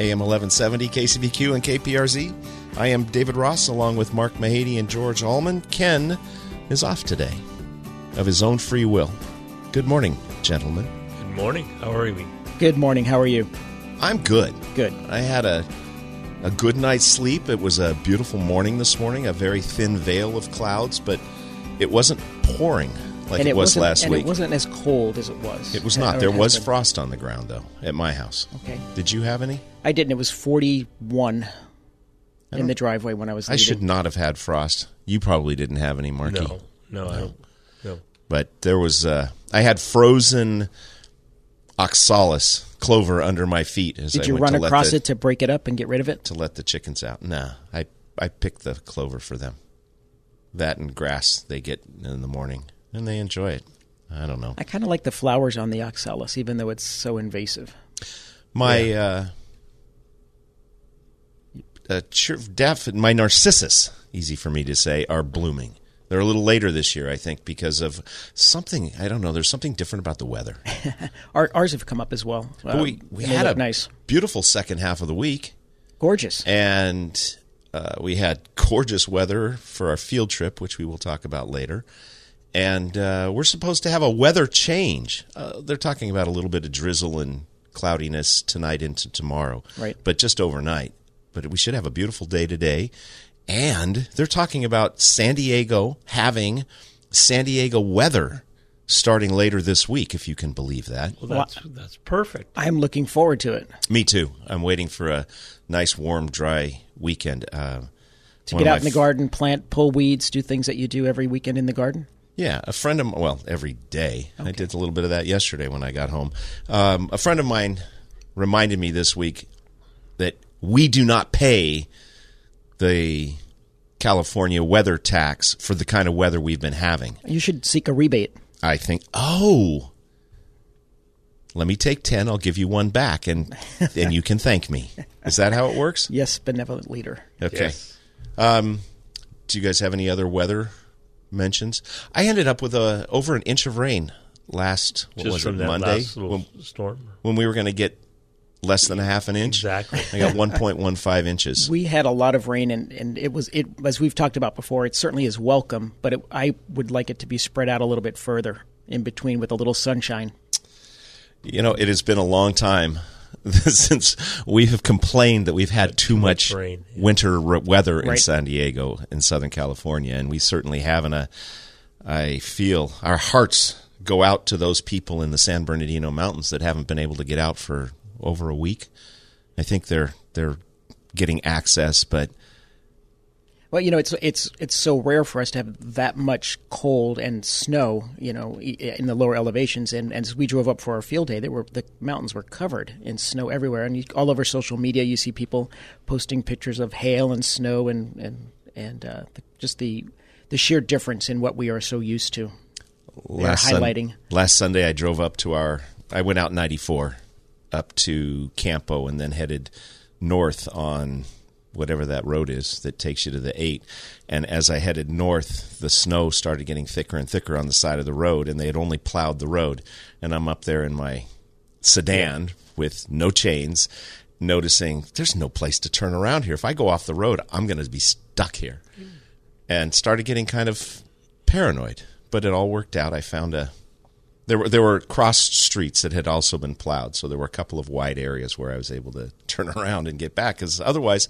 AM 1170, KCBQ, and KPRZ. I am David Ross, along with Mark Mahady and George Allman. Ken is off today of his own free will. Good morning, gentlemen. Good morning. How are you? Good morning. How are you? I'm good. Good. I had a good night's sleep. It was a beautiful morning this morning, a very thin veil of clouds, but it wasn't pouring like it was last week. And it wasn't as cold as it was. It was not. There was frost on the ground, though, at my house. Okay. Did you have any? I didn't. It was 41 in the driveway when I was leaving. I should not have had frost. You probably didn't have any, Marky. No, I don't. No. But there was, I had frozen oxalis clover under my feet as I went to let the— Did you run across it to break it up and get rid of it? To let the chickens out. No, I picked the clover for them. That and grass they get in the morning. And they enjoy it. I don't know. I kind of like the flowers on the oxalis, even though it's so invasive. My narcissus, easy for me to say, are blooming. They're a little later this year, I think, because of something. I don't know. There's something different about the weather. Ours have come up as well. But we had a nice, beautiful second half of the week. Gorgeous. And we had gorgeous weather for our field trip, which we will talk about later. And we're supposed to have a weather change. They're talking about a little bit of drizzle and cloudiness tonight into tomorrow. Right. But just overnight. But we should have a beautiful day today. And they're talking about San Diego having San Diego weather starting later this week, if you can believe that. Well, that's perfect. I'm looking forward to it. Me too. I'm waiting for a nice, warm, dry weekend. To get out in the garden, plant, pull weeds, do things that you do every weekend in the garden? Yeah, a friend of mine, well, every day. Okay. I did a little bit of that yesterday when I got home. A friend of mine reminded me this week that we do not pay the California weather tax for the kind of weather we've been having. You should seek a rebate. I think, let me take 10, I'll give you one back, and you can thank me. Is that how it works? Yes, benevolent leader. Okay. Yes. Do you guys have any other weather mentions? I ended up with over an inch of rain Monday storm. When we were going to get less than a half an inch. Exactly. I got 1.15 inches. We had a lot of rain, and it was as we've talked about before, it certainly is welcome, but I would like it to be spread out a little bit further in between with a little sunshine. You know, it has been a long time since we have complained that we've had too much rain. Winter weather in San Diego, in Southern California, and we certainly have. And I feel our hearts go out to those people in the San Bernardino Mountains that haven't been able to get out for over a week. I think they're getting access, but well, you know, it's so rare for us to have that much cold and snow, you know, in the lower elevations. And as we drove up for our field day, the mountains were covered in snow everywhere. And all over social media, you see people posting pictures of hail and snow and just the sheer difference in what we are so used to. Last Sunday, I drove up to I went out 94 up to Campo and then headed north on whatever that road is that takes you to the 8. And as I headed north, the snow started getting thicker and thicker on the side of the road, and they had only plowed the road. And I'm up there in my sedan with no chains, noticing there's no place to turn around here. If I go off the road, I'm going to be stuck here. And started getting kind of paranoid. But it all worked out. I found a... There were cross streets that had also been plowed, so there were a couple of wide areas where I was able to turn around and get back, because otherwise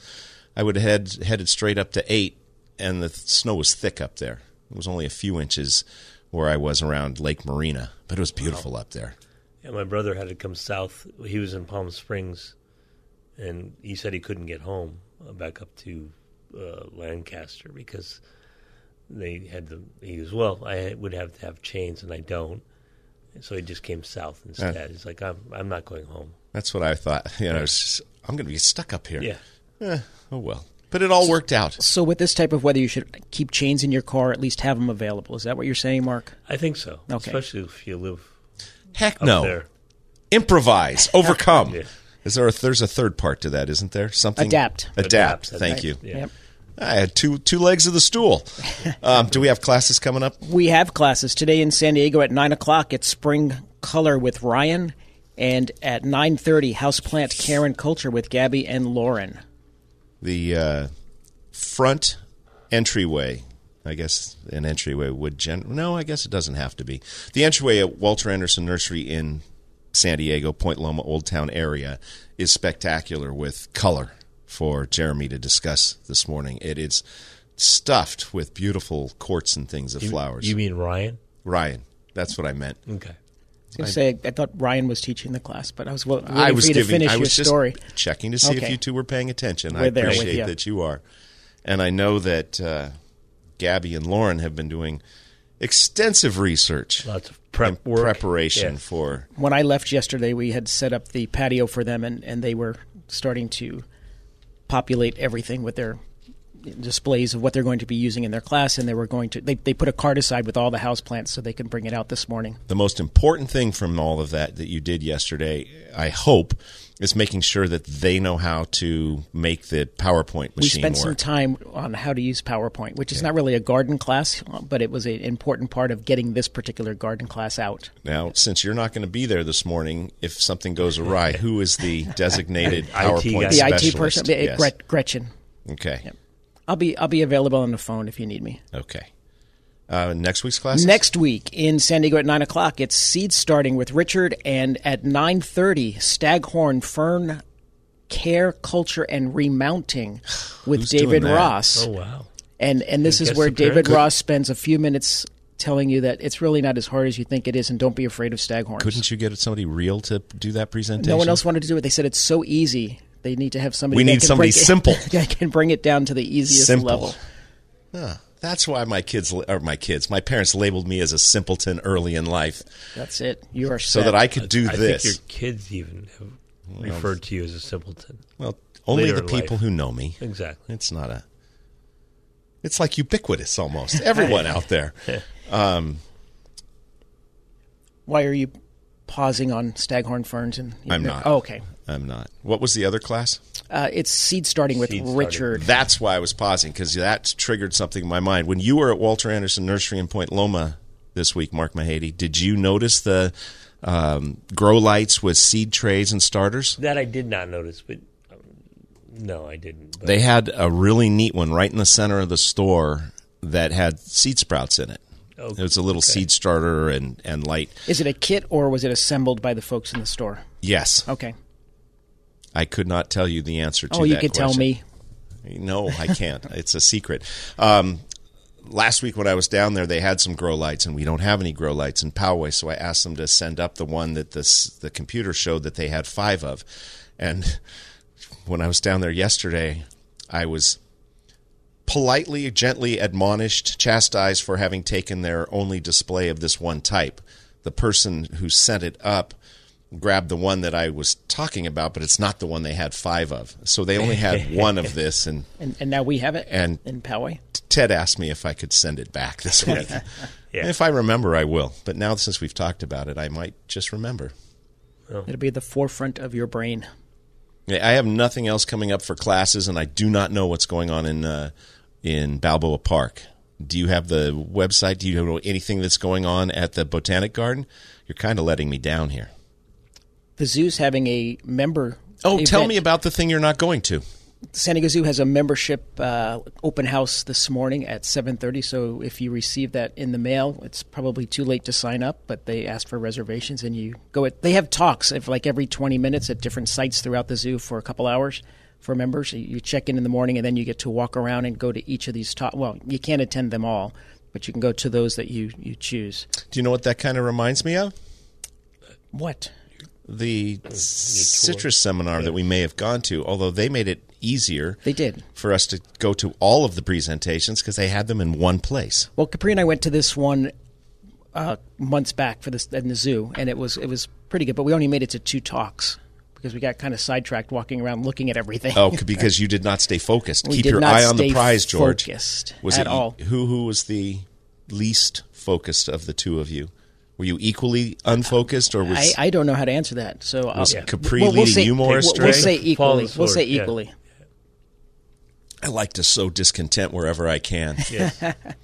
I would have headed straight up to 8, and the snow was thick up there. It was only a few inches where I was around Lake Marina, but it was beautiful up there. Yeah, my brother had to come south. He was in Palm Springs, and he said he couldn't get home back up to Lancaster because they had the... He goes, well, I would have to have chains, and I don't. So he just came south instead. He's like, I'm not going home. That's what I thought. You know, I'm going to be stuck up here. Yeah. Oh, well. But it all worked out. So with this type of weather, you should keep chains in your car, at least have them available. Is that what you're saying, Mark? I think so. Okay. Especially if you live Heck no. there. Improvise. Overcome. Yeah. There's a third part to that, isn't there? Something. Adapt. Thank you. Yeah. Yep. I had two legs of the stool. Do we have classes coming up? We have classes today in San Diego at 9 o'clock. It's Spring Color with Ryan, and at 9:30, Houseplant Care and Culture with Gabby and Lauren. The front entryway, I guess an entryway would no, I guess it doesn't have to be. The entryway at Walter Anderson Nursery in San Diego, Point Loma, Old Town area is spectacular with color for Jeremy to discuss this morning. It is stuffed with beautiful quartz and things of flowers. You mean Ryan? Ryan. That's what I meant. Okay. I was going to say, I thought Ryan was teaching the class, but I was waiting to finish your story. I was just checking to see if you two were paying attention. I appreciate that you are. And I know that Gabby and Lauren have been doing extensive research. Lots of prep work. Preparation for... When I left yesterday, we had set up the patio for them, and they were starting to populate everything with their displays of what they're going to be using in their class, and they put a cart aside with all the houseplants so they can bring it out this morning. The most important thing from all of that you did yesterday, I hope, is making sure that they know how to make the PowerPoint machine work. We spent some time on how to use PowerPoint, which is not really a garden class, but it was an important part of getting this particular garden class out. Now, since you're not going to be there this morning, if something goes awry, who is the designated PowerPoint specialist? The IT person, yes. Gretchen. Okay. Yep. I'll be available on the phone if you need me. Okay. Next week's class? Next week in San Diego at 9 o'clock, it's Seed Starting with Richard, and at 9:30, Staghorn Fern Care, Culture, and Remounting with David Ross. Oh, wow. And this is where David Ross spends a few minutes telling you that it's really not as hard as you think it is, and don't be afraid of staghorns. Couldn't you get somebody real to do that presentation? No one else wanted to do it. They said it's so easy. They need to have somebody. We need somebody simple. That can bring it down to the easiest level. That's why my parents labeled me as a simpleton early in life. That's it. You are so that I could do this. I think your kids even have referred to you as a simpleton. Well, only the people who know me. Exactly. It's like ubiquitous almost. Everyone out there. Why are you pausing on staghorn ferns? I'm not. Oh, okay. I'm not. What was the other class? It's Seed Starting with Richard. That's why I was pausing, because that triggered something in my mind. When you were at Walter Anderson Nursery in Point Loma this week, Mark Mahady, did you notice the grow lights with seed trays and starters? That I did not notice, but no, I didn't. But they had a really neat one right in the center of the store that had seed sprouts in it. Okay. It was a little seed starter and light. Is it a kit, or was it assembled by the folks in the store? Yes. Okay. I could not tell you the answer to that question. Oh, you could tell me. No, I can't. It's a secret. Last week when I was down there, they had some grow lights, and we don't have any grow lights in Poway, so I asked them to send up the one that the computer showed that they had 5 of. And when I was down there yesterday, I was politely, gently admonished, chastised for having taken their only display of this one type. The person who sent it up grabbed the one that I was talking about, but it's not the one they had 5 of. So they only had 1 of this. And now we have it in Poway? Ted asked me if I could send it back this week. If I remember, I will. But now since we've talked about it, I might just remember. It'll be at the forefront of your brain. I have nothing else coming up for classes, and I do not know what's going on in Balboa Park. Do you have the website? Do you know anything that's going on at the Botanic Garden? You're kind of letting me down here. The zoo's having a member event. Tell me about the thing you're not going to. San Diego Zoo has a membership open house this morning at 7:30, so if you receive that in the mail, it's probably too late to sign up, but they ask for reservations, and you go at – they have talks of like every 20 minutes at different sites throughout the zoo for a couple hours for members. You check in the morning, and then you get to walk around and go to each of these talks. Well, you can't attend them all, but you can go to those that you choose. Do you know what that kind of reminds me of? What? The citrus seminar that we may have gone to, although they made it easier for us to go to all of the presentations because they had them in one place. Well, Capri and I went to this one months back for this in the zoo, and it was pretty good, but we only made it to two talks because we got kind of sidetracked walking around looking at everything. Oh, because you did not stay focused. Keep your eye on the prize, George. Focused was at it, all. Who was the least focused of the two of you? Were you equally unfocused, or was I don't know how to answer that? So was Capri leading you more astray? We'll say equally. We'll say equally. Yeah. I like to sow discontent wherever I can. Yes.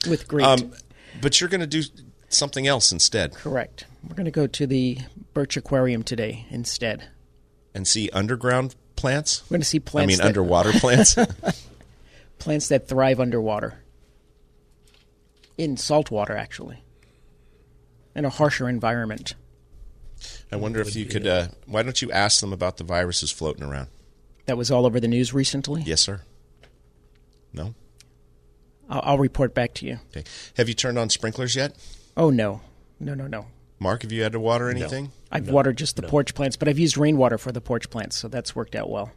With greed. But you're going to do something else instead. Correct. We're going to go to the Birch Aquarium today instead. And see underground plants? We're going to see plants. Underwater plants. Plants that thrive underwater. In salt water, actually. In a harsher environment. I wonder if you could, why don't you ask them about the viruses floating around? That was all over the news recently? Yes, sir. No? I'll report back to you. Okay. Have you turned on sprinklers yet? Oh, no. No. Mark, have you had to water anything? No. I've watered just the porch plants, but I've used rainwater for the porch plants, so that's worked out well.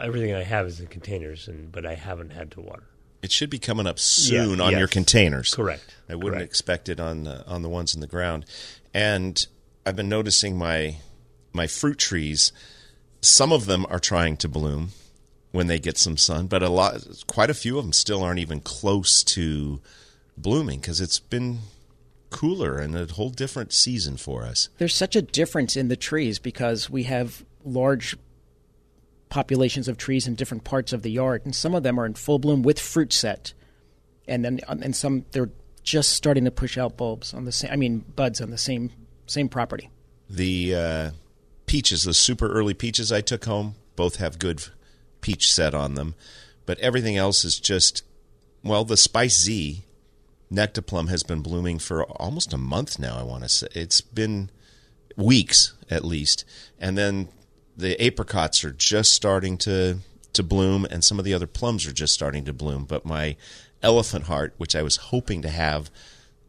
Everything I have is in containers, but I haven't had to water. It should be coming up soon on your containers. Correct. I wouldn't expect it on the ones in the ground. And I've been noticing my fruit trees. Some of them are trying to bloom when they get some sun, but quite a few of them still aren't even close to blooming because it's been cooler and a whole different season for us. There's such a difference in the trees because we have large populations of trees in different parts of the yard, and some of them are in full bloom with fruit set, and some they're just starting to push out buds on the same property. The peaches, the super early peaches I took home, both have good peach set on them, but everything else is just the Spice Z nectaplum has been blooming for almost a month now. I want to say it's been weeks at least, and then the apricots are just starting to bloom, and some of the other plums are just starting to bloom. But my elephant heart, which I was hoping to have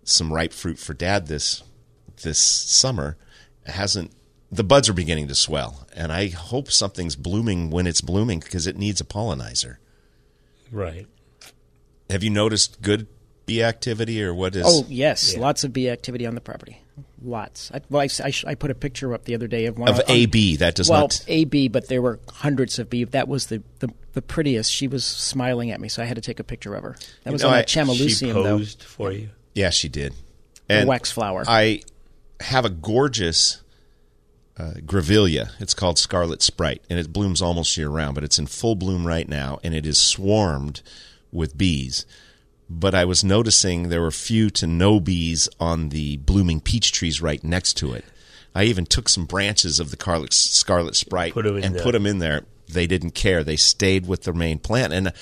some ripe fruit for Dad this summer, hasn't. The buds are beginning to swell, and I hope something's blooming when it's blooming because it needs a pollinizer. Right. Have you noticed good bee activity, or what is? Oh, yes. Yeah. Lots of bee activity on the property. Lots. I put a picture up the other day of one of AB. That does not. Well, AB, but there were hundreds of bees. That was the prettiest. She was smiling at me, so I had to take a picture of her. That was on Chamelaucium, though. She posed for you. Yeah, she did. And wax flower. I have a gorgeous grevillea. It's called Scarlet Sprite, and it blooms almost year round, but it's in full bloom right now, and it is swarmed with bees. But I was noticing there were few to no bees on the blooming peach trees right next to it. I even took some branches of the Scarlet Sprite put them in there. They didn't care. They stayed with the main plant. And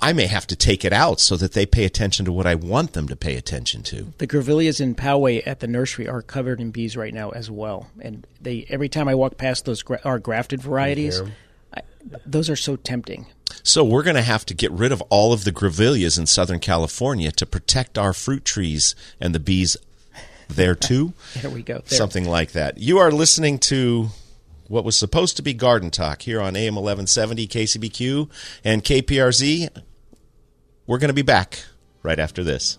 I may have to take it out so that they pay attention to what I want them to pay attention to. The grevilleas in Poway at the nursery are covered in bees right now as well. And every time I walk past those our grafted varieties, those are so tempting. So we're going to have to get rid of all of the grevilleas in Southern California to protect our fruit trees and the bees there too. There we go. There. Something like that. You are listening to what was supposed to be Garden Talk here on AM 1170, KCBQ, and KPRZ. We're going to be back right after this.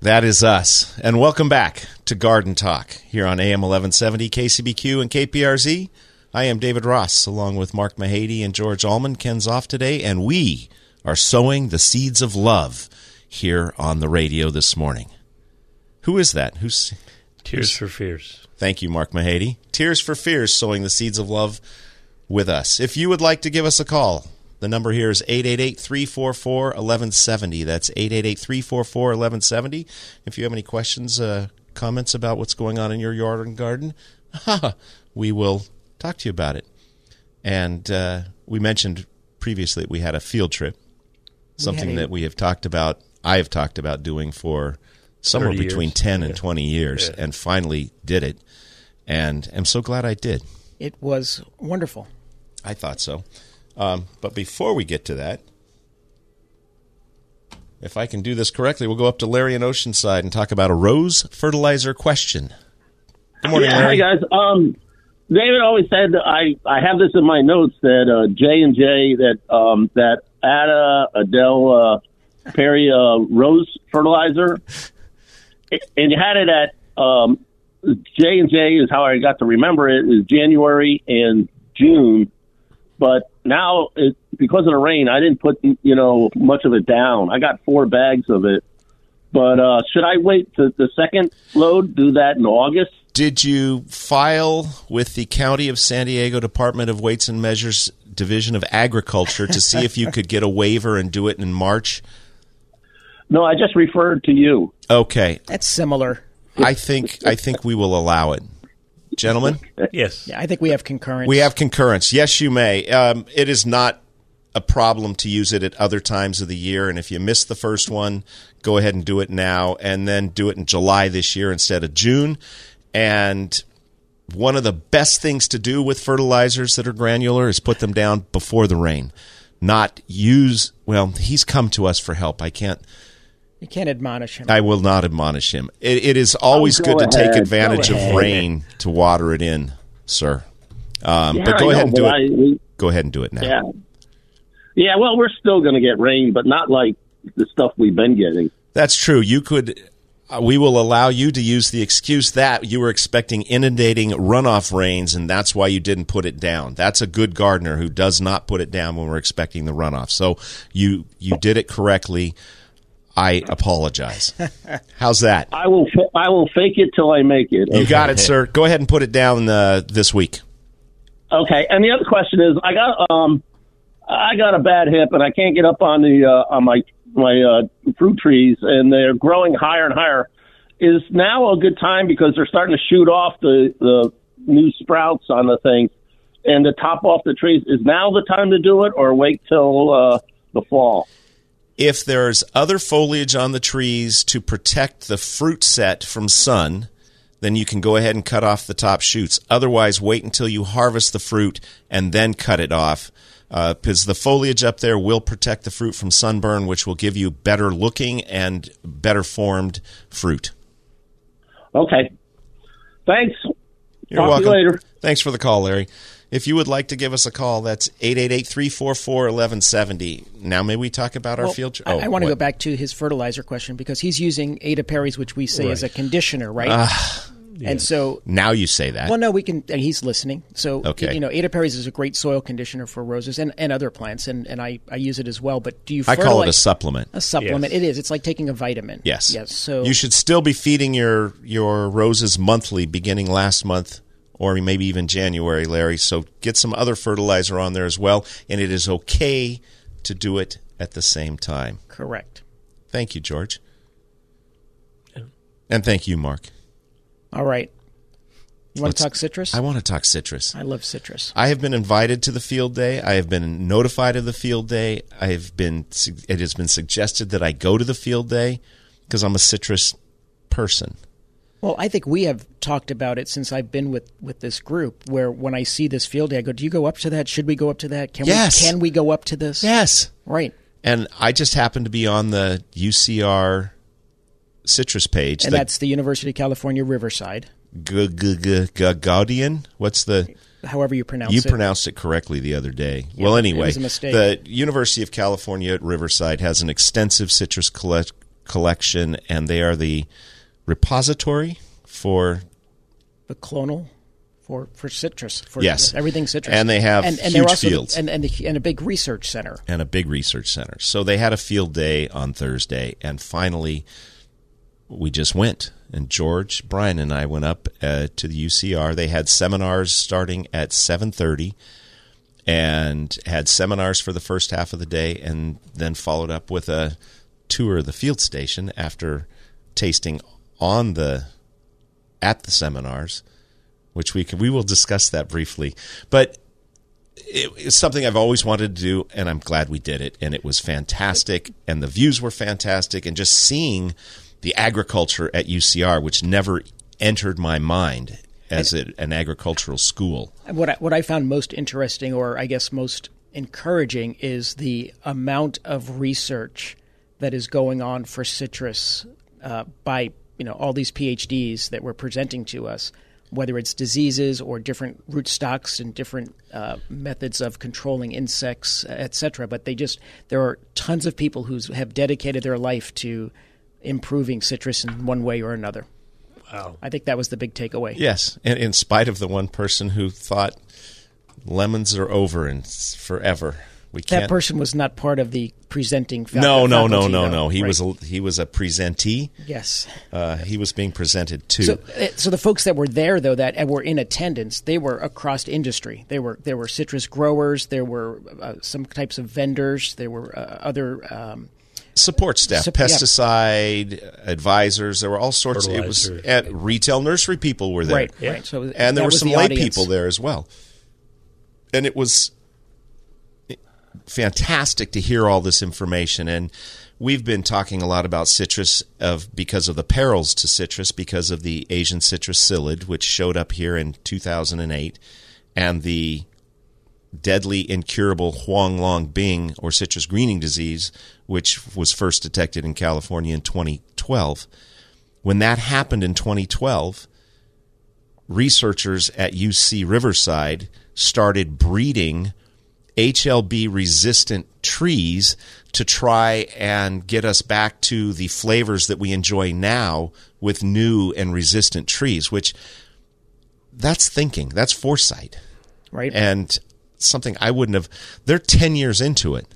That is us. And welcome back to Garden Talk here on AM 1170, KCBQ, and KPRZ. I am David Ross, along with Mark Mahady and George Allman. Ken's off today, and we are sowing the seeds of love here on the radio this morning. Who is that? Who's Tears for Fears. Thank you, Mark Mahady. Tears for Fears, sowing the seeds of love with us. If you would like to give us a call, the number here is 888-344-1170. That's 888-344-1170. If you have any questions, comments about what's going on in your yard and garden, we will talk to you about it. And we mentioned previously that we had a field trip, something that we have talked about, I have talked about doing for somewhere between 10 and 20 years, and finally did it. And I'm so glad I did. It was wonderful. I thought so. But before we get to that, if I can do this correctly, we'll go up to Larry in Oceanside and talk about a rose fertilizer question. Good morning, Larry. Hi, guys. David always said, I have this in my notes, that J&J, that Ada, Adele, Perry rose fertilizer, and you had it at J&J is how I got to remember it. It was January and June. But now, because of the rain, I didn't put much of it down. I got 4 bags of it. But should I wait to the second load, do that in August? Did you file with the County of San Diego Department of Weights and Measures Division of Agriculture to see if you could get a waiver and do it in March? No, I just referred to you. Okay. That's similar. I think we will allow it. Gentlemen? Yes. Yeah, I think we have concurrence. We have concurrence. Yes, you may. It is not a problem to use it at other times of the year, and if you miss the first one, go ahead and do it now, and then do it in July this year instead of June. And one of the best things to do with fertilizers that are granular is put them down before the rain, not use – well, he's come to us for help. I can't – You can't admonish him. I will not admonish him. It is always good to take advantage of rain to water it in, sir. But go ahead and do it. Go ahead and do it now. Yeah, well, we're still going to get rain, but not like the stuff we've been getting. That's true. You could. We will allow you to use the excuse that you were expecting inundating runoff rains, and that's why you didn't put it down. That's a good gardener who does not put it down when we're expecting the runoff. So you did it correctly. I apologize. How's that? I will fake it till I make it. Okay. You got it, sir. Go ahead and put it down this week. Okay. And the other question is, I got a bad hip, and I can't get up on the on my fruit trees, and they're growing higher and higher. Is now a good time because they're starting to shoot off the new sprouts on the thing, and the top off the trees? Is now the time to do it, or wait till the fall? If there's other foliage on the trees to protect the fruit set from sun, then you can go ahead and cut off the top shoots. Otherwise, wait until you harvest the fruit and then cut it off, because the foliage up there will protect the fruit from sunburn, which will give you better looking and better formed fruit. Okay. Thanks. You're welcome. Talk to you later. Thanks for the call, Larry. If you would like to give us a call, that's 888-344-1170. Now may we talk about our field trip? I want to go back to his fertilizer question, because he's using Ada Perry's, which we say is a conditioner, right? And so now you say that. Well, no, we can, and he's listening. So, okay. Ada Perry's is a great soil conditioner for roses and other plants, and I use it as well. But do you fertilize? I call it a supplement. A supplement. Yes. It is. It's like taking a vitamin. Yes. So you should still be feeding your roses monthly, beginning last month, or maybe even January, Larry. So get some other fertilizer on there as well, and it is okay to do it at the same time. Correct. Thank you, George. Yeah. And thank you, Mark. All right. You want to talk citrus? I want to talk citrus. I love citrus. I have been invited to the field day. I have been notified of the field day. It has been suggested that I go to the field day because I'm a citrus person. Well, I think we have talked about it since I've been with this group, where when I see this field day, I go, do you go up to that? Should we go up to that? Can we go up to this? Yes. Right. And I just happened to be on the UCR citrus page. And that's the University of California, Riverside. Gaudian? What's the... However you pronounce it. You pronounced it correctly the other day. Yeah, well, anyway, it was a mistake. The University of California at Riverside has an extensive citrus collection, and they are the repository for... The clonal... For citrus, for yes. everything citrus, and they have and huge also, fields, and a big research center, So they had a field day on Thursday, and finally, we just went. And George, Brian, and I went up to the UCR. They had seminars starting at 7:30, and had seminars for the first half of the day, and then followed up with a tour of the field station after tasting at the seminars. Which we will discuss that briefly. But it's something I've always wanted to do, and I'm glad we did it. And it was fantastic, and the views were fantastic. And just seeing the agriculture at UCR, which never entered my mind as an agricultural school. What I found most interesting, or I guess most encouraging, is the amount of research that is going on for citrus by all these PhDs that were presenting to us. Whether it's diseases or different root stocks and different methods of controlling insects, et cetera. But there are tons of people who have dedicated their life to improving citrus in one way or another. Wow. I think that was the big takeaway. Yes, and in spite of the one person who thought lemons are over and forever. That person was not part of the presenting faculty. No. He was a presentee. Yes. He was being presented to. So the folks that were there, though, that were in attendance, they were across industry. There were citrus growers. There were some types of vendors. There were other support staff, pesticide advisors. There were all sorts. Fertilizer. It was at retail nursery. People were there. Right. Yeah. Right. So and there were some lay people there as well. And it was fantastic to hear all this information, and we've been talking a lot about citrus because of the perils to citrus, because of the Asian citrus psyllid, which showed up here in 2008, and the deadly, incurable Huanglongbing, or citrus greening disease, which was first detected in California in 2012. When that happened in 2012, researchers at UC Riverside started breeding HLB-resistant trees to try and get us back to the flavors that we enjoy now with new and resistant trees, which that's thinking. That's foresight. Right. And something I wouldn't have. They're 10 years into it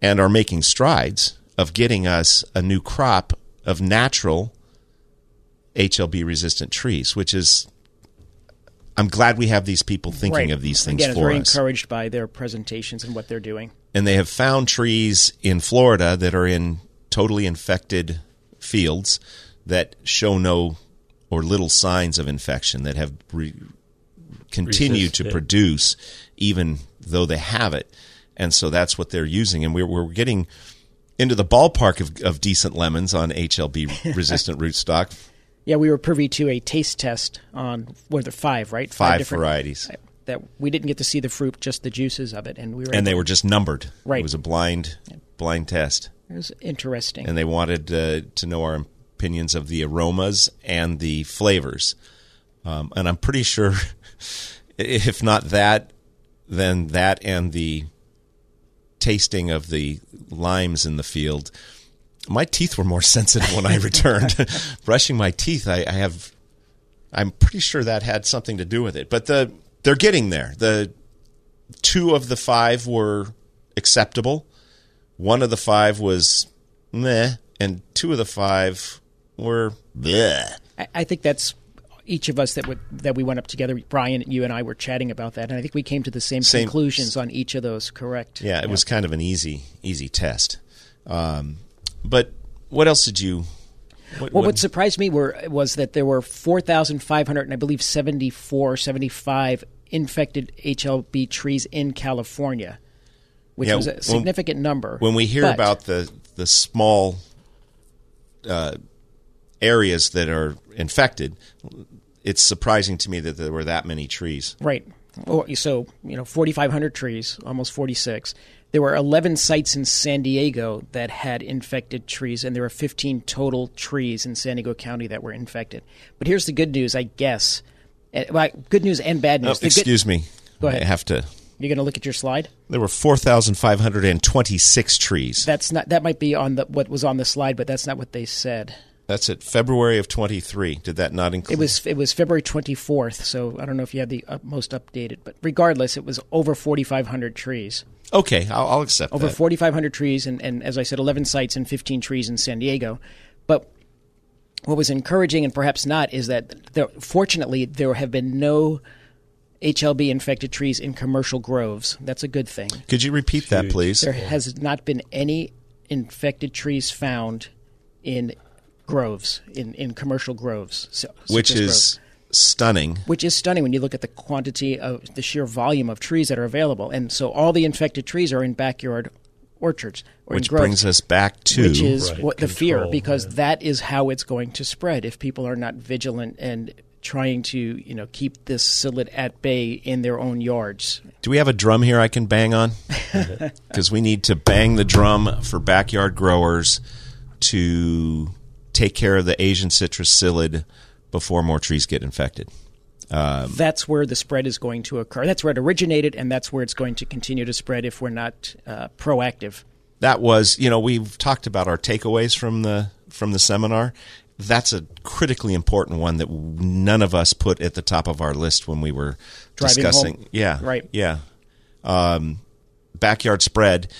and are making strides of getting us a new crop of natural HLB-resistant trees, which is... I'm glad we have these people thinking of these things for us. Very encouraged by their presentations and what they're doing. And they have found trees in Florida that are in totally infected fields that show no or little signs of infection, that have continued to produce even though they have it. And so that's what they're using. And we're getting into the ballpark of decent lemons on HLB-resistant rootstock. Yeah, we were privy to a taste test on five, right? Five varieties. That we didn't get to see the fruit, just the juices of it, and we were. And they were just numbered. Right. It was a blind test. It was interesting. And they wanted to know our opinions of the aromas and the flavors, and I'm pretty sure, if not that, then that and the tasting of the limes in the field. My teeth were more sensitive when I returned. Brushing my teeth, I'm pretty sure that had something to do with it. But they're getting there. The 2 of the 5 were acceptable. 1 of the 5 was meh, and 2 of the 5 were bleh. I think that's each of us that we went up together. Brian, you and I were chatting about that, and I think we came to the same conclusions on each of those. Correct? Yeah, it was kind of an easy test. But what else did you... What surprised me was that there were 4,500, and I believe 75 infected HLB trees in California, which was a significant number. When we hear about the small areas that are infected, it's surprising to me that there were that many trees. Right. So, 4,500 trees, almost 46. There were 11 sites in San Diego that had infected trees, and there were 15 total trees in San Diego County that were infected. But here's the good news, I guess. Well, good news and bad news. Excuse me. Go ahead. I have to. You're going to look at your slide? There were 4,526 trees. That might be on what was on the slide, but that's not what they said. That's it. February of 23. Did that not include? It was February 24th, so I don't know if you have the most updated. But regardless, it was over 4,500 trees. Okay, I'll accept over that. Over 4,500 trees, and as I said, 11 sites and 15 trees in San Diego. But what was encouraging and perhaps not is that, fortunately, there have been no HLB-infected trees in commercial groves. That's a good thing. Could you repeat that, please? There has not been any infected trees found in groves, in commercial groves. Stunning. Which is stunning when you look at the quantity of the sheer volume of trees that are available. And so all the infected trees are in backyard orchards or in groves. Which brings us back to the fear, because that is how it's going to spread if people are not vigilant and trying to keep this psyllid at bay in their own yards. Do we have a drum here I can bang on? Because we need to bang the drum for backyard growers to take care of the Asian citrus psyllid before more trees get infected. That's where the spread is going to occur. That's where it originated, and that's where it's going to continue to spread if we're not proactive. That was, we've talked about our takeaways from the seminar. That's a critically important one that none of us put at the top of our list when we were discussing. Driving home. Yeah. Right. Yeah. Backyard spread,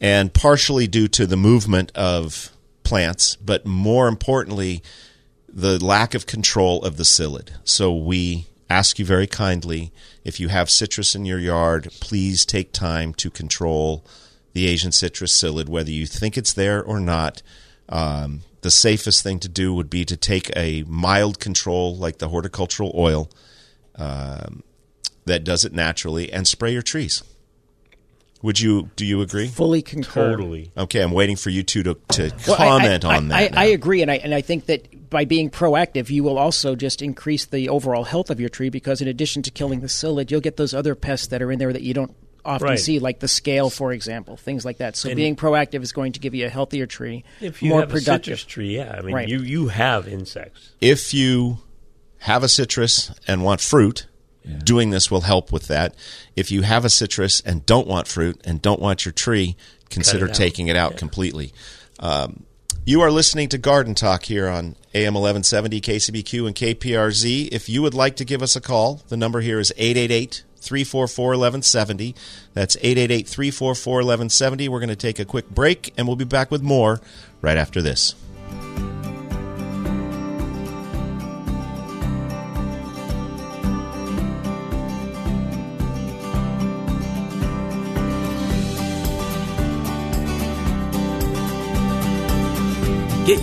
and partially due to the movement of plants, but more importantly, the lack of control of the psyllid. So we ask you very kindly, if you have citrus in your yard, please take time to control the Asian citrus psyllid, whether you think it's there or not. The safest thing to do would be to take a mild control like the horticultural oil that does it naturally and spray your trees. Do you agree? Fully concur. Totally. Okay, I'm waiting for you two to comment on that. I agree, and I think that by being proactive, you will also just increase the overall health of your tree, because in addition to killing the psyllid, you'll get those other pests that are in there that you don't often see, like the scale, for example, things like that. So being proactive is going to give you a healthier tree, more productive. A citrus tree, yeah. I mean, right. you have insects. If you have a citrus and want fruit, yeah, doing this will help with that. If you have a citrus and don't want fruit and don't want your tree, consider taking it out completely. You are listening to Garden Talk here on AM 1170, KCBQ, and KPRZ. If you would like to give us a call, the number here is 888-344-1170. That's 888-344-1170. We're going to take a quick break, and we'll be back with more right after this. Get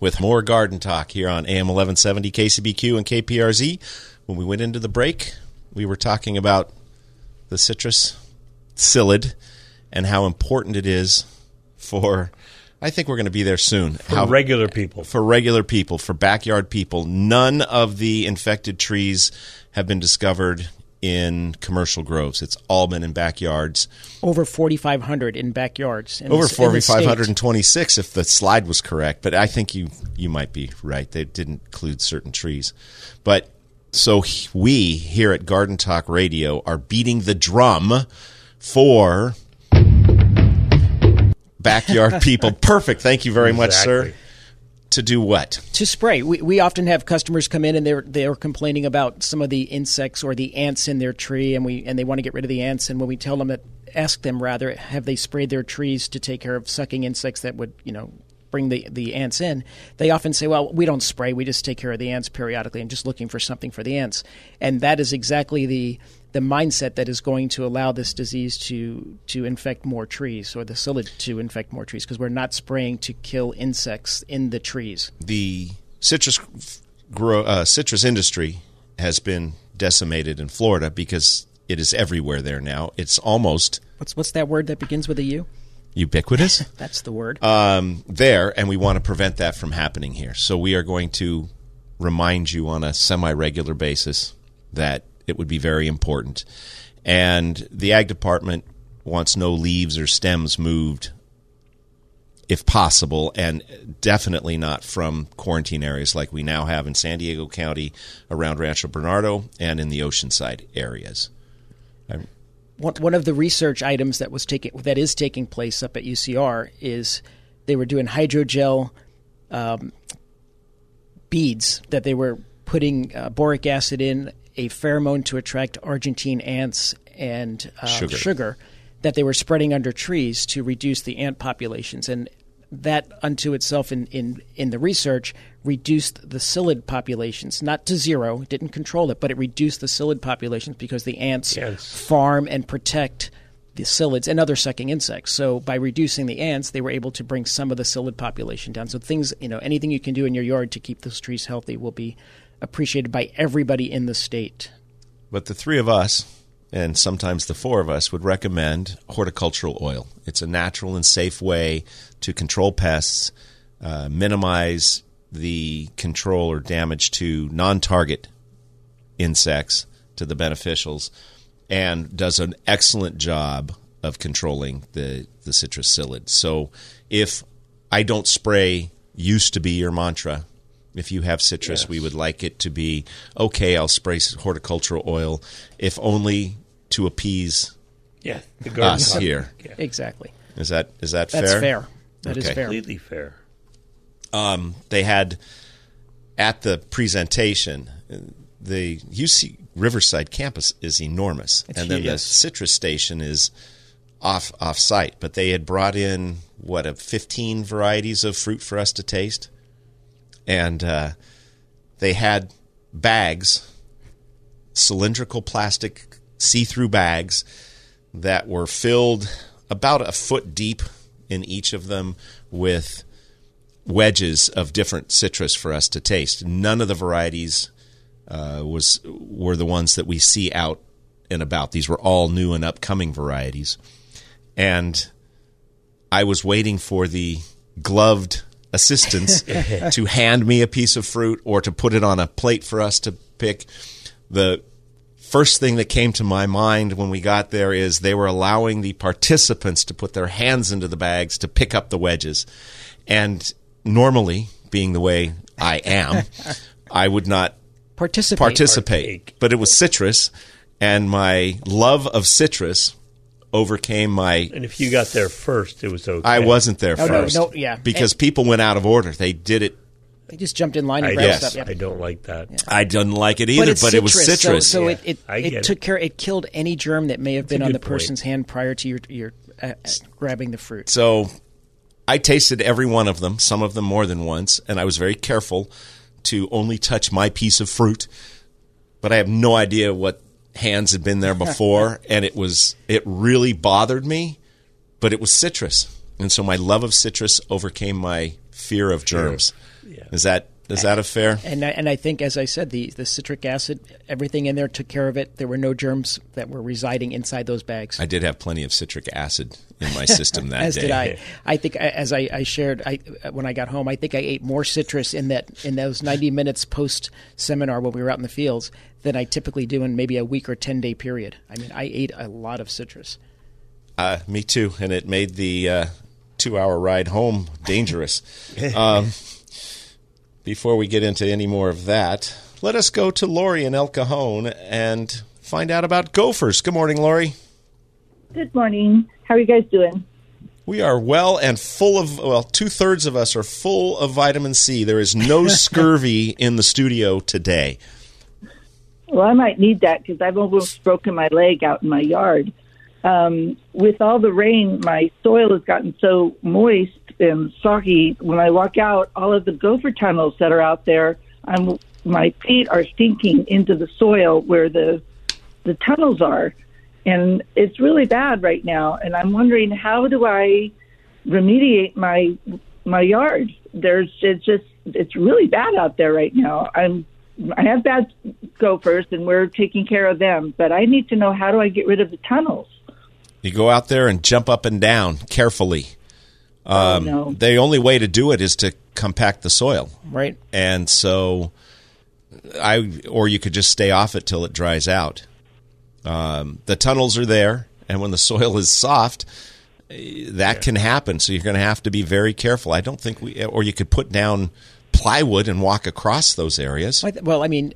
with more Garden Talk here on AM 1170, KCBQ, and KPRZ. When we went into the break, we were talking about the citrus psyllid and how important it is for, I think we're going to be there soon. For regular people, for backyard people. None of the infected trees have been discovered in commercial groves. It's all been in backyards. Over 4,500 in backyards. Over 4,526 if the slide was correct, but I think you might be right. They didn't include certain trees. But so we here at Garden Talk Radio are beating the drum for backyard people. Perfect. Thank you very much, sir. To do what? To spray. We often have customers come in and they're complaining about some of the insects or the ants in their tree, and they want to get rid of the ants. And when we ask them, have they sprayed their trees to take care of sucking insects that would bring the ants in, they often say, well, we don't spray, we just take care of the ants periodically and just looking for something for the ants. And that is exactly the mindset that is going to allow this disease to infect more trees, or the psyllid to infect more trees, because we're not spraying to kill insects in the trees. The citrus industry has been decimated in Florida because it is everywhere there now. It's almost... What's that word that begins with a U? Ubiquitous. That's the word. There, and we want to prevent that from happening here. So we are going to remind you on a semi-regular basis that it would be very important. And the Ag Department wants no leaves or stems moved if possible, and definitely not from quarantine areas like we now have in San Diego County, around Rancho Bernardo, and in the Oceanside areas. One of the research items that is taking place up at UCR is they were doing hydrogel beads that they were putting boric acid in, a pheromone to attract Argentine ants, and sugar that they were spreading under trees to reduce the ant populations. And that unto itself in the research reduced the psyllid populations, not to zero, didn't control it, but it reduced the psyllid populations because the ants farm and protect the psyllids and other sucking insects. So by reducing the ants, they were able to bring some of the psyllid population down. So things, anything you can do in your yard to keep those trees healthy will be appreciated by everybody in the state. But the three of us, and sometimes the four of us, would recommend horticultural oil. It's a natural and safe way to control pests, minimize the control or damage to non-target insects, to the beneficials, and does an excellent job of controlling the citrus psyllid. So if I don't spray used to be your mantra. If you have citrus, yes, we would like it to be, okay, I'll spray horticultural oil, if only to appease the us here. Yeah. Exactly. Is that fair? That's fair. That is fair. Completely fair. They had, at the presentation, the UC Riverside campus is enormous. It's and huge. Then the citrus station is off-site. But they had brought in, 15 varieties of fruit for us to taste? And they had bags, cylindrical plastic see-through bags that were filled about a foot deep in each of them with wedges of different citrus for us to taste. None of the varieties were the ones that we see out and about. These were all new and upcoming varieties. And I was waiting for the gloved assistants to hand me a piece of fruit or to put it on a plate for us to pick. The first thing that came to my mind when we got there is they were allowing the participants to put their hands into the bags to pick up the wedges. And normally, being the way I am, I would not participate. But it was citrus, and my love of citrus overcame my... And if you got there first, it was okay. I wasn't there first. No, yeah. Because people went out of order. They did it. They just jumped in line and grabbed stuff. Yeah. I don't like that. Yeah. I didn't like it either, but it was citrus. So it killed any germ that may have been on the person's hand prior to your grabbing the fruit. So I tasted every one of them, some of them more than once, and I was very careful to only touch my piece of fruit. But I have no idea what hands had been there before, and it really bothered me, but it was citrus, and so my love of citrus overcame my fear of germs. Yeah. Is that a fair? And I think, as I said, the citric acid, everything in there took care of it. There were no germs that were residing inside those bags. I did have plenty of citric acid in my system that as day. As did I. I think, as I shared, when I got home, I think I ate more citrus in those 90 minutes post-seminar when we were out in the fields than I typically do in maybe a week or 10-day period. I mean, I ate a lot of citrus. Me too, and it made the 2-hour ride home dangerous. Before we get into any more of that, let us go to Lori in El Cajon and find out about gophers. Good morning, Lori. Good morning. How are you guys doing? We are well and full of, two-thirds of us are full of vitamin C. There is no scurvy in the studio today. Well, I might need that because I've almost broken my leg out in my yard. with all the rain, my soil has gotten so moist and soggy. When I walk out, all of the gopher tunnels that are out there, my feet are sinking into the soil where the tunnels are. And it's really bad right now. And I'm wondering, how do I remediate my yard? It's really bad out there right now. I have bad gophers, and we're taking care of them. But I need to know, how do I get rid of the tunnels? You go out there and jump up and down carefully. The only way to do it is to compact the soil. Right. And so or you could just stay off it till it dries out. The tunnels are there, and when the soil is soft, that can happen. So you're going to have to be very careful. I don't think or you could put down plywood and walk across those areas. Well, I mean,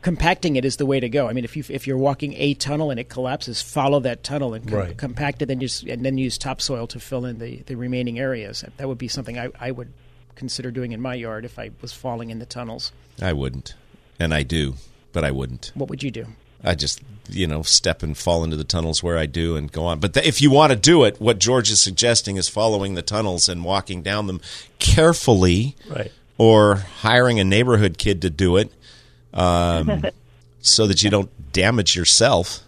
compacting it is the way to go. I mean, if you're walking a tunnel and it collapses, follow that tunnel and compact it, and then use topsoil to fill in the remaining areas. That would be something I would consider doing in my yard if I was falling in the tunnels. I wouldn't, and I do, but I wouldn't. What would you do? I just, step and fall into the tunnels where I do and go on. But if you want to do it, what George is suggesting is following the tunnels and walking down them carefully, or hiring a neighborhood kid to do it, so that you don't damage yourself.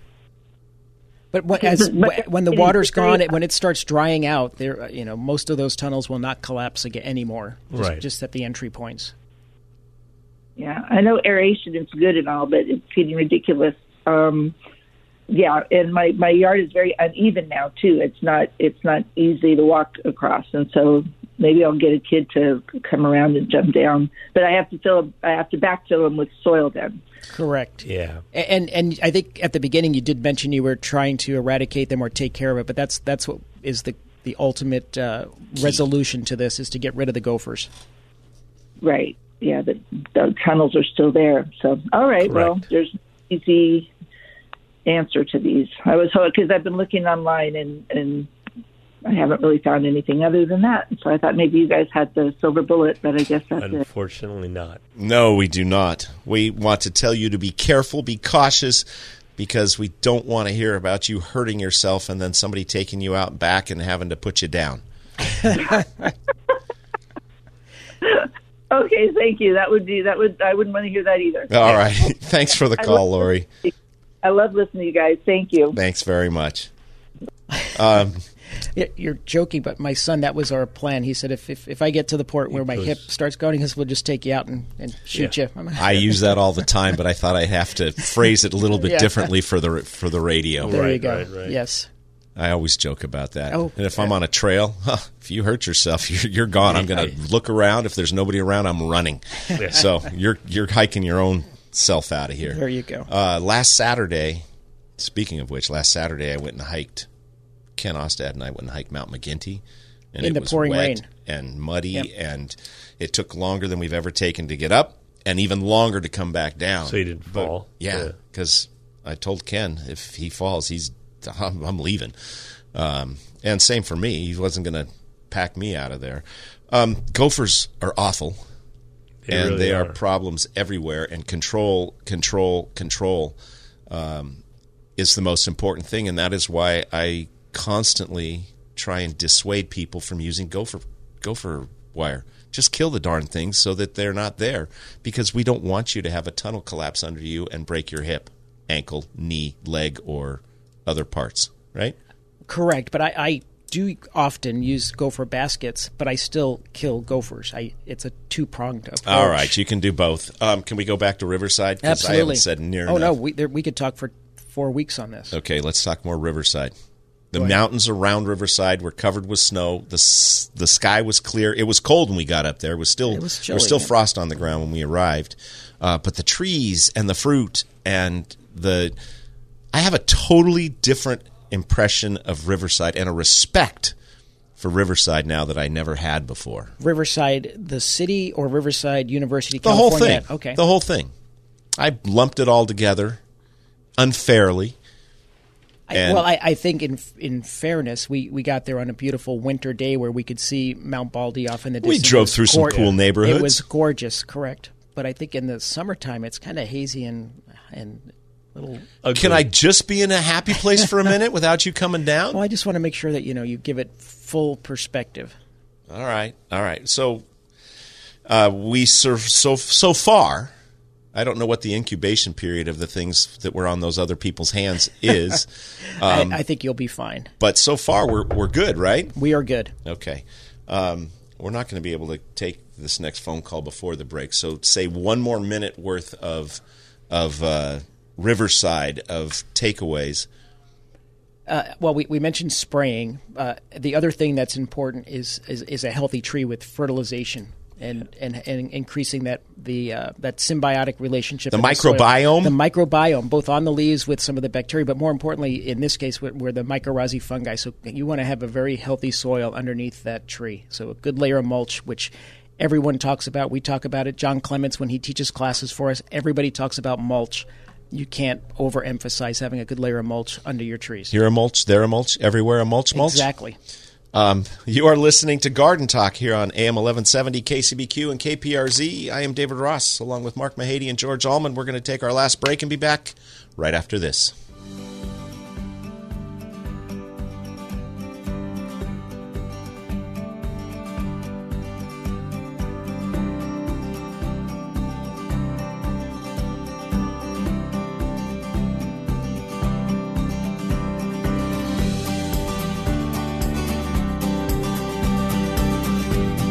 But when the water's gone, when it starts drying out, there, most of those tunnels will not collapse again anymore. Just at the entry points. Yeah, I know aeration is good and all, but it's getting ridiculous. And my yard is very uneven now too. It's not easy to walk across, and so maybe I'll get a kid to come around and jump down. But I have to backfill them with soil then. Correct. Yeah. And I think at the beginning you did mention you were trying to eradicate them or take care of it, but that's what is the ultimate resolution to this, is to get rid of the gophers. Right. Yeah, the tunnels are still there. So, all right, well, there's an easy answer to these. I was hoping, because I've been looking online and I haven't really found anything other than that. So I thought maybe you guys had the silver bullet, but I guess that's it. Unfortunately not. No, we do not. We want to tell you to be careful, be cautious, because we don't want to hear about you hurting yourself and then somebody taking you out back and having to put you down. Okay, thank you. I wouldn't want to hear that either. All right. Thanks for the call, Lori. I love listening to you guys. Thank you. Thanks very much. You're joking, but my son, that was our plan. He said, if I get to the point where my hip starts going, he goes, we'll just take you out and shoot you. I use that all the time, but I thought I'd have to phrase it a little bit differently for the radio. There you go. Right. Yes. I always joke about that. Oh, and if I'm on a trail, if you hurt yourself, you're gone. I'm going to look around. If there's nobody around, I'm running. Yeah. So you're hiking your own self out of here. There you go. Last Saturday I went and hiked. Ken Ostad and I went and hiked Mount McGinty. And it was pouring wet rain. And muddy. Yep. And it took longer than we've ever taken to get up and even longer to come back down. So you didn't fall? Yeah, because I told Ken if he falls, I'm leaving. And same for me. He wasn't going to pack me out of there. Gophers are awful. They really are problems everywhere. And control is the most important thing. And that is why I constantly try and dissuade people from using gopher wire. Just kill the darn things so that they're not there, because we don't want you to have a tunnel collapse under you and break your hip, ankle, knee, leg, or other parts, right? Correct, but I do often use gopher baskets, but I still kill gophers. It's a two-pronged approach. All right, you can do both. Can we go back to Riverside? Because I haven't said near enough. Oh, no, we could talk for 4 weeks on this. Okay, let's talk more Riverside. The mountains around Riverside were covered with snow. The sky was clear. It was cold when we got up there. It was chilly, there was still frost on the ground when we arrived. But the trees and the fruit and I have a totally different impression of Riverside and a respect for Riverside now that I never had before. Riverside, the city, or Riverside University, California? The whole thing. Okay. The whole thing. I lumped it all together unfairly. I think in fairness, we got there on a beautiful winter day where we could see Mount Baldy off in the distance. We drove through some cool neighborhoods. It was gorgeous, correct. But I think in the summertime, it's kind of hazy and little ugly. Can I just be in a happy place for a minute without you coming down? Well, I just want to make sure that, you know, you give it full perspective. All right. All right. So we so far, I don't know what the incubation period of the things that were on those other people's hands is. I think you'll be fine. But so far, we're good, right? We are good. Okay. We're not going to be able to take this next phone call before the break. So say one more minute worth of Riverside of takeaways. Well, we mentioned spraying. The other thing that's important is a healthy tree with fertilization and increasing that symbiotic relationship. The microbiome? The microbiome, both on the leaves with some of the bacteria, but more importantly, in this case, were the mycorrhizae fungi. So you want to have a very healthy soil underneath that tree. So a good layer of mulch, which everyone talks about. We talk about it. John Clements, when he teaches classes for us, everybody talks about mulch. You can't overemphasize having a good layer of mulch under your trees. Here a mulch, there a mulch, everywhere a mulch. Exactly. You are listening to Garden Talk here on AM 1170, KCBQ, and KPRZ. I am David Ross, along with Mark Mahady and George Allman. We're going to take our last break and be back right after this.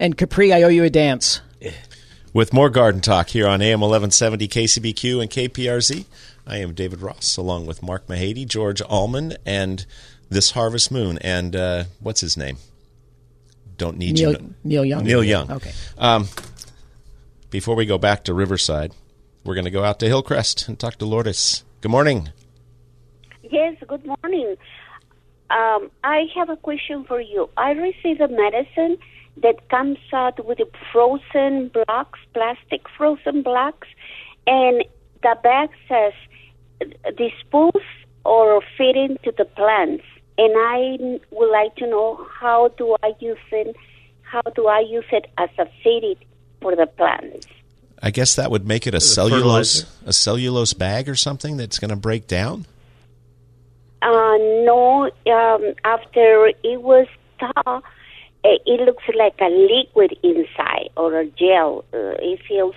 And Capri, I owe you a dance. With more Garden Talk here on AM 1170, KCBQ, and KPRZ, I am David Ross, along with Mark Mahady, George Allman, and this Harvest Moon. And what's his name? Don't need Neil, you. Neil Young. Neil Young. Okay. Before we go back to Riverside, we're going to go out to Hillcrest and talk to Lourdes. Good morning. Yes, good morning. I have a question for you. I received a medicine that comes out with the frozen blocks, plastic frozen blocks, and the bag says dispose or feed into the plants. And I would like to know how do I use it as a feed for the plants. I guess that would make it a cellulose bag or something that's going to break down. No, after it was thawed, it looks like a liquid inside or a gel. It feels...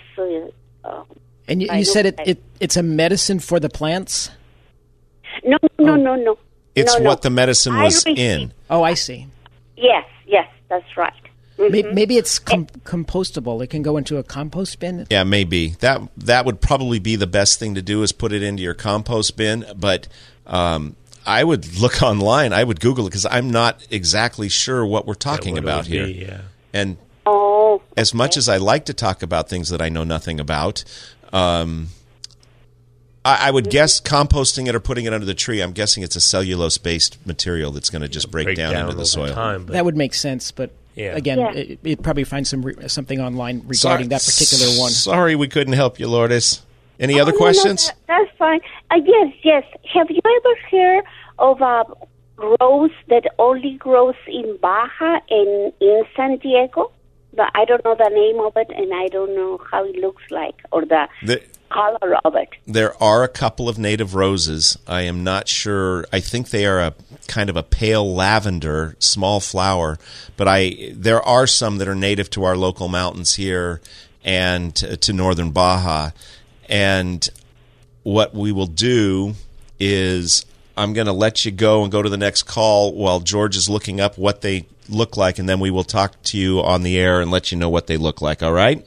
and you said it's a medicine for the plants? No. It's what the medicine was in. Oh, I see. Yes, that's right. Mm-hmm. Maybe it's compostable. It can go into a compost bin? Yeah, maybe. That would probably be the best thing to do is put it into your compost bin, but... I would look online. I would Google it because I'm not exactly sure what we're talking about here. Yeah. And as much as I like to talk about things that I know nothing about, I would guess composting it or putting it under the tree, I'm guessing it's a cellulose-based material that's going to just break down into the soil. That would make sense, but... Yeah. Again, you'd probably find something online regarding that particular one. Sorry we couldn't help you, Lourdes. Any other questions? No, that's fine. Yes. Have you ever heard of a rose that only grows in Baja and in San Diego? But I don't know the name of it, and I don't know how it looks like or the color of it. There are a couple of native roses. I am not sure. I think they are a kind of a pale lavender, small flower. But there are some that are native to our local mountains here and to northern Baja. And what we will do is I'm going to let you go and go to the next call while George is looking up what they look like, and then we will talk to you on the air and let you know what they look like, all right?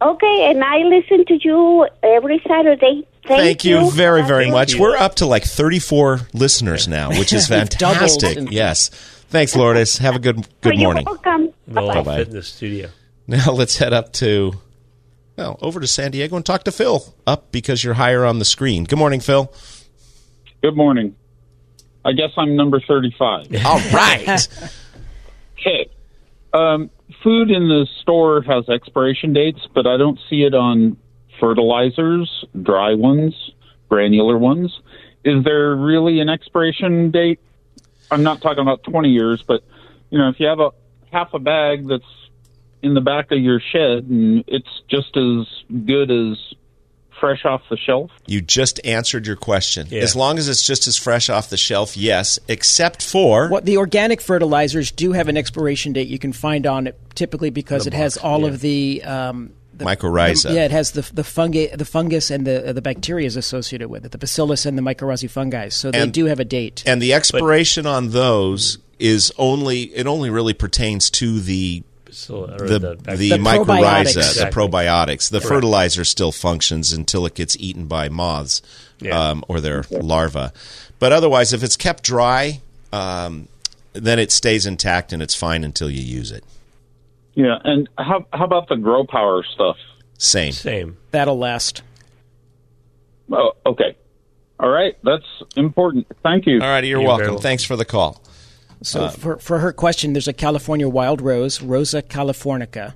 Okay, and I listen to you every Saturday. Thank you very, very much. We're up to like 34 listeners now, which is fantastic. Yes. Thanks, Lourdes. Have a good morning. You're welcome. Bye-bye. We'll fit in the studio. Now let's head up to... well, over to San Diego and talk to Phil, up because you're higher on the screen. Good morning, Phil. Good morning. I guess I'm number 35. All right. Okay. Food in the store has expiration dates, but I don't see it on fertilizers, dry ones, granular ones. Is there really an expiration date? I'm not talking about 20 years, but, you know, if you have a half a bag that's in the back of your shed and it's just as good as fresh off the shelf. You just answered your question. Yeah. As long as it's just as fresh off the shelf, yes, except for... Well, the organic fertilizers do have an expiration date you can find on it, typically because it has all of the mycorrhiza. Yeah, it has the fungus and the bacteria is associated with it, the bacillus and the mycorrhizae fungi. So they do have a date. And the expiration on those is only... It only really pertains to the mycorrhiza, the probiotics. The fertilizer still functions until it gets eaten by moths or their larvae. But otherwise, if it's kept dry, then it stays intact and it's fine until you use it. Yeah, and how about the grow power stuff? Same. That'll last. Oh, okay. All right, that's important. Thank you. All right, you're welcome. Thanks for the call. So for her question, there's a California wild rose, Rosa californica.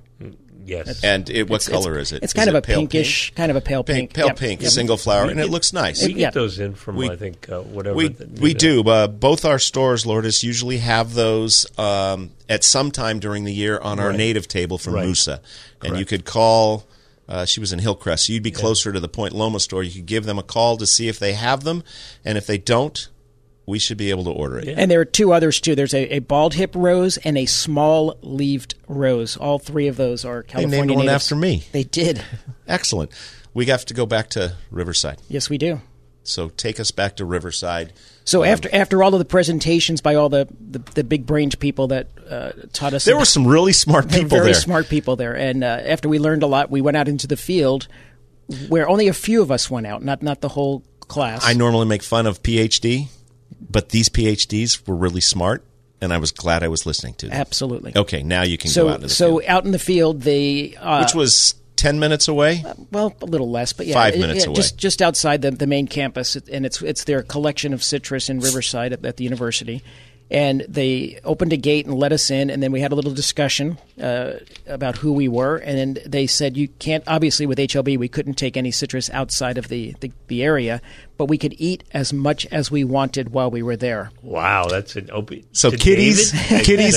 Yes. And what color is it? It's kind of a pinkish, kind of a pale pink. Pale pink, single flower, and it looks nice. We get those in from, whatever. We do. Both our stores, Lourdes, usually have those at some time during the year on our native table from Moosa. Correct. And you could call... she was in Hillcrest, so you'd be closer to the Point Loma store. You could give them a call to see if they have them, and if they don't, we should be able to order it. Yeah. And there are two others, too. There's a bald-hip rose and a small-leaved rose. All three of those are California natives. They named one after me. They did. Excellent. We have to go back to Riverside. Yes, we do. So take us back to Riverside. So after all of the presentations by all the big-brained people that taught us. There were some really smart people there. Very smart people there. And after we learned a lot, we went out into the field where only a few of us went out, not the whole class. I normally make fun of PhD. But these PhDs were really smart, and I was glad I was listening to them. Absolutely. Okay, now you can go out into the field. So out in the field, which was 10 minutes away? Well, a little less, but yeah. 5 minutes away. Just outside the main campus, and it's their collection of citrus in Riverside at the university. And they opened a gate and let us in, and then we had a little discussion about who we were. And then they said, you can't – obviously with HLB, we couldn't take any citrus outside of the area, but we could eat as much as we wanted while we were there. Wow, that's an open – So kiddies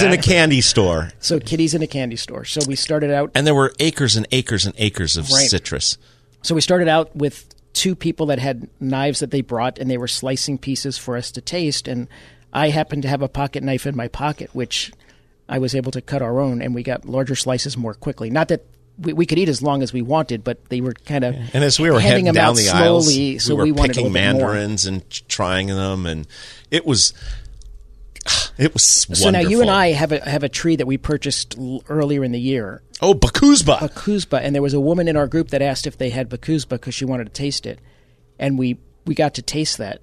in a candy store. So kiddies in a candy store. So we started out – And there were acres and acres and acres of citrus. So we started out with two people that had knives that they brought, and they were slicing pieces for us to taste, and – I happened to have a pocket knife in my pocket, which I was able to cut our own, and we got larger slices more quickly. Not that we could eat as long as we wanted, but they were kind of and as we were heading down the aisles, slowly, so we were picking mandarins and trying them, and it was wonderful. So now you and I have a tree that we purchased earlier in the year. Oh, Bakuzba, and there was a woman in our group that asked if they had Bakuzba because she wanted to taste it, and we got to taste that.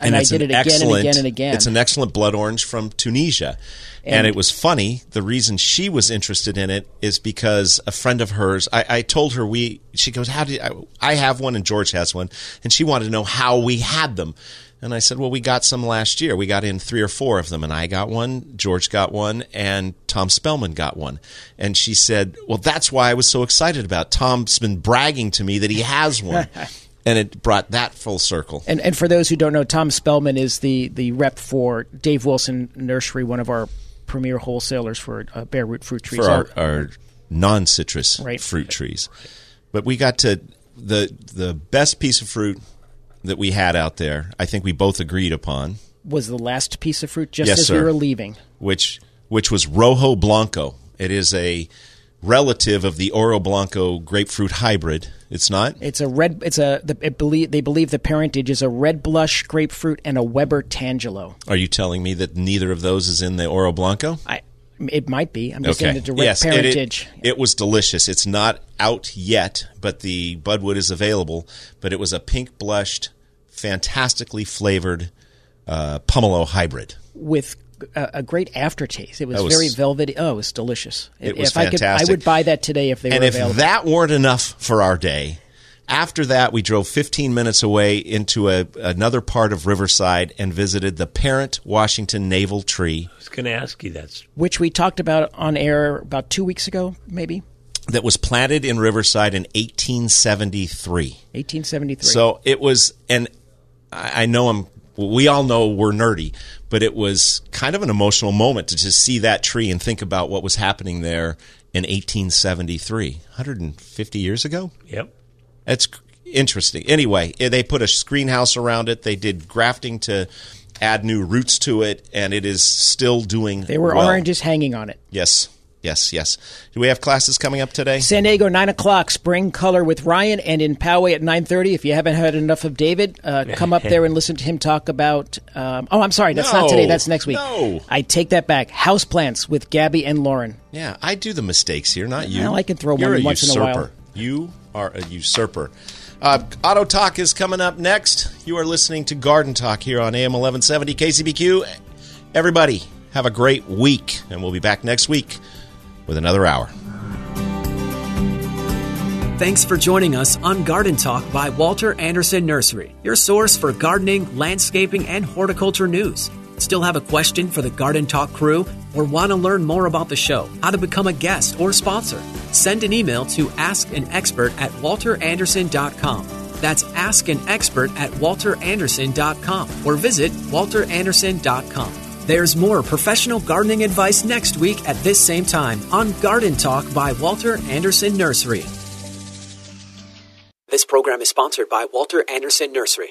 And I did it again and again and again. It's an excellent blood orange from Tunisia. And it was funny. The reason she was interested in it is because a friend of hers, I told her she goes, I have one and George has one. And she wanted to know how we had them. And I said, well, we got some last year. We got in 3 or 4 of them, and I got one, George got one, and Tom Spellman got one. And she said, well, that's why I was so excited about it. Tom's been bragging to me that he has one. And it brought that full circle. And for those who don't know, Tom Spellman is the rep for Dave Wilson Nursery, one of our premier wholesalers for bare root fruit trees. For our non-citrus fruit trees. But we got to the best piece of fruit that we had out there, I think we both agreed upon. Was the last piece of fruit just as we were leaving. Which was Rojo Blanco. It is a relative of the Oro Blanco grapefruit hybrid. It's not? It's a red. They believe the parentage is a red blush grapefruit and a Weber Tangelo. Are you telling me that neither of those is in the Oro Blanco? It might be. I'm just saying the direct parentage. It was delicious. It's not out yet, but the budwood is available. But it was a pink blushed, fantastically flavored pomelo hybrid with a great aftertaste. It was very velvety. Oh, it was delicious. It was fantastic. I would buy that today if they were available. And if that weren't enough for our day, after that, we drove 15 minutes away into another part of Riverside and visited the parent Washington Naval tree. I was going to ask you that. Which we talked about on air about 2 weeks ago, maybe. That was planted in Riverside in 1873. 1873. So it was, and I know we all know we're nerdy, but it was kind of an emotional moment to just see that tree and think about what was happening there in 1873, 150 years ago. Yep. That's interesting. Anyway, they put a screen house around it. They did grafting to add new roots to it, and it is still doing well. There were oranges hanging on it. Yes, yes, yes. Do we have classes coming up today? San Diego, 9 o'clock, Spring Color with Ryan, and in Poway at 9:30. If you haven't heard enough of David, come up there and listen to him talk about I'm sorry, that's not today. That's next week. No. I take that back. Houseplants with Gabby and Lauren. Yeah, I do the mistakes here, not you. Well, I can throw one once in a while. You are a usurper. Auto Talk is coming up next. You are listening to Garden Talk here on AM 1170 KCBQ. Everybody, have a great week, and we'll be back next week with another hour. Thanks for joining us on Garden Talk by Walter Anderson Nursery, your source for gardening, landscaping, and horticulture news. Still have a question for the Garden Talk crew or want to learn more about the show, how to become a guest or sponsor? Send an email to askanexpert@walteranderson.com. That's askanexpert@walteranderson.com or visit walteranderson.com. There's more professional gardening advice next week at this same time on Garden Talk by Walter Anderson Nursery. This program is sponsored by Walter Anderson Nursery.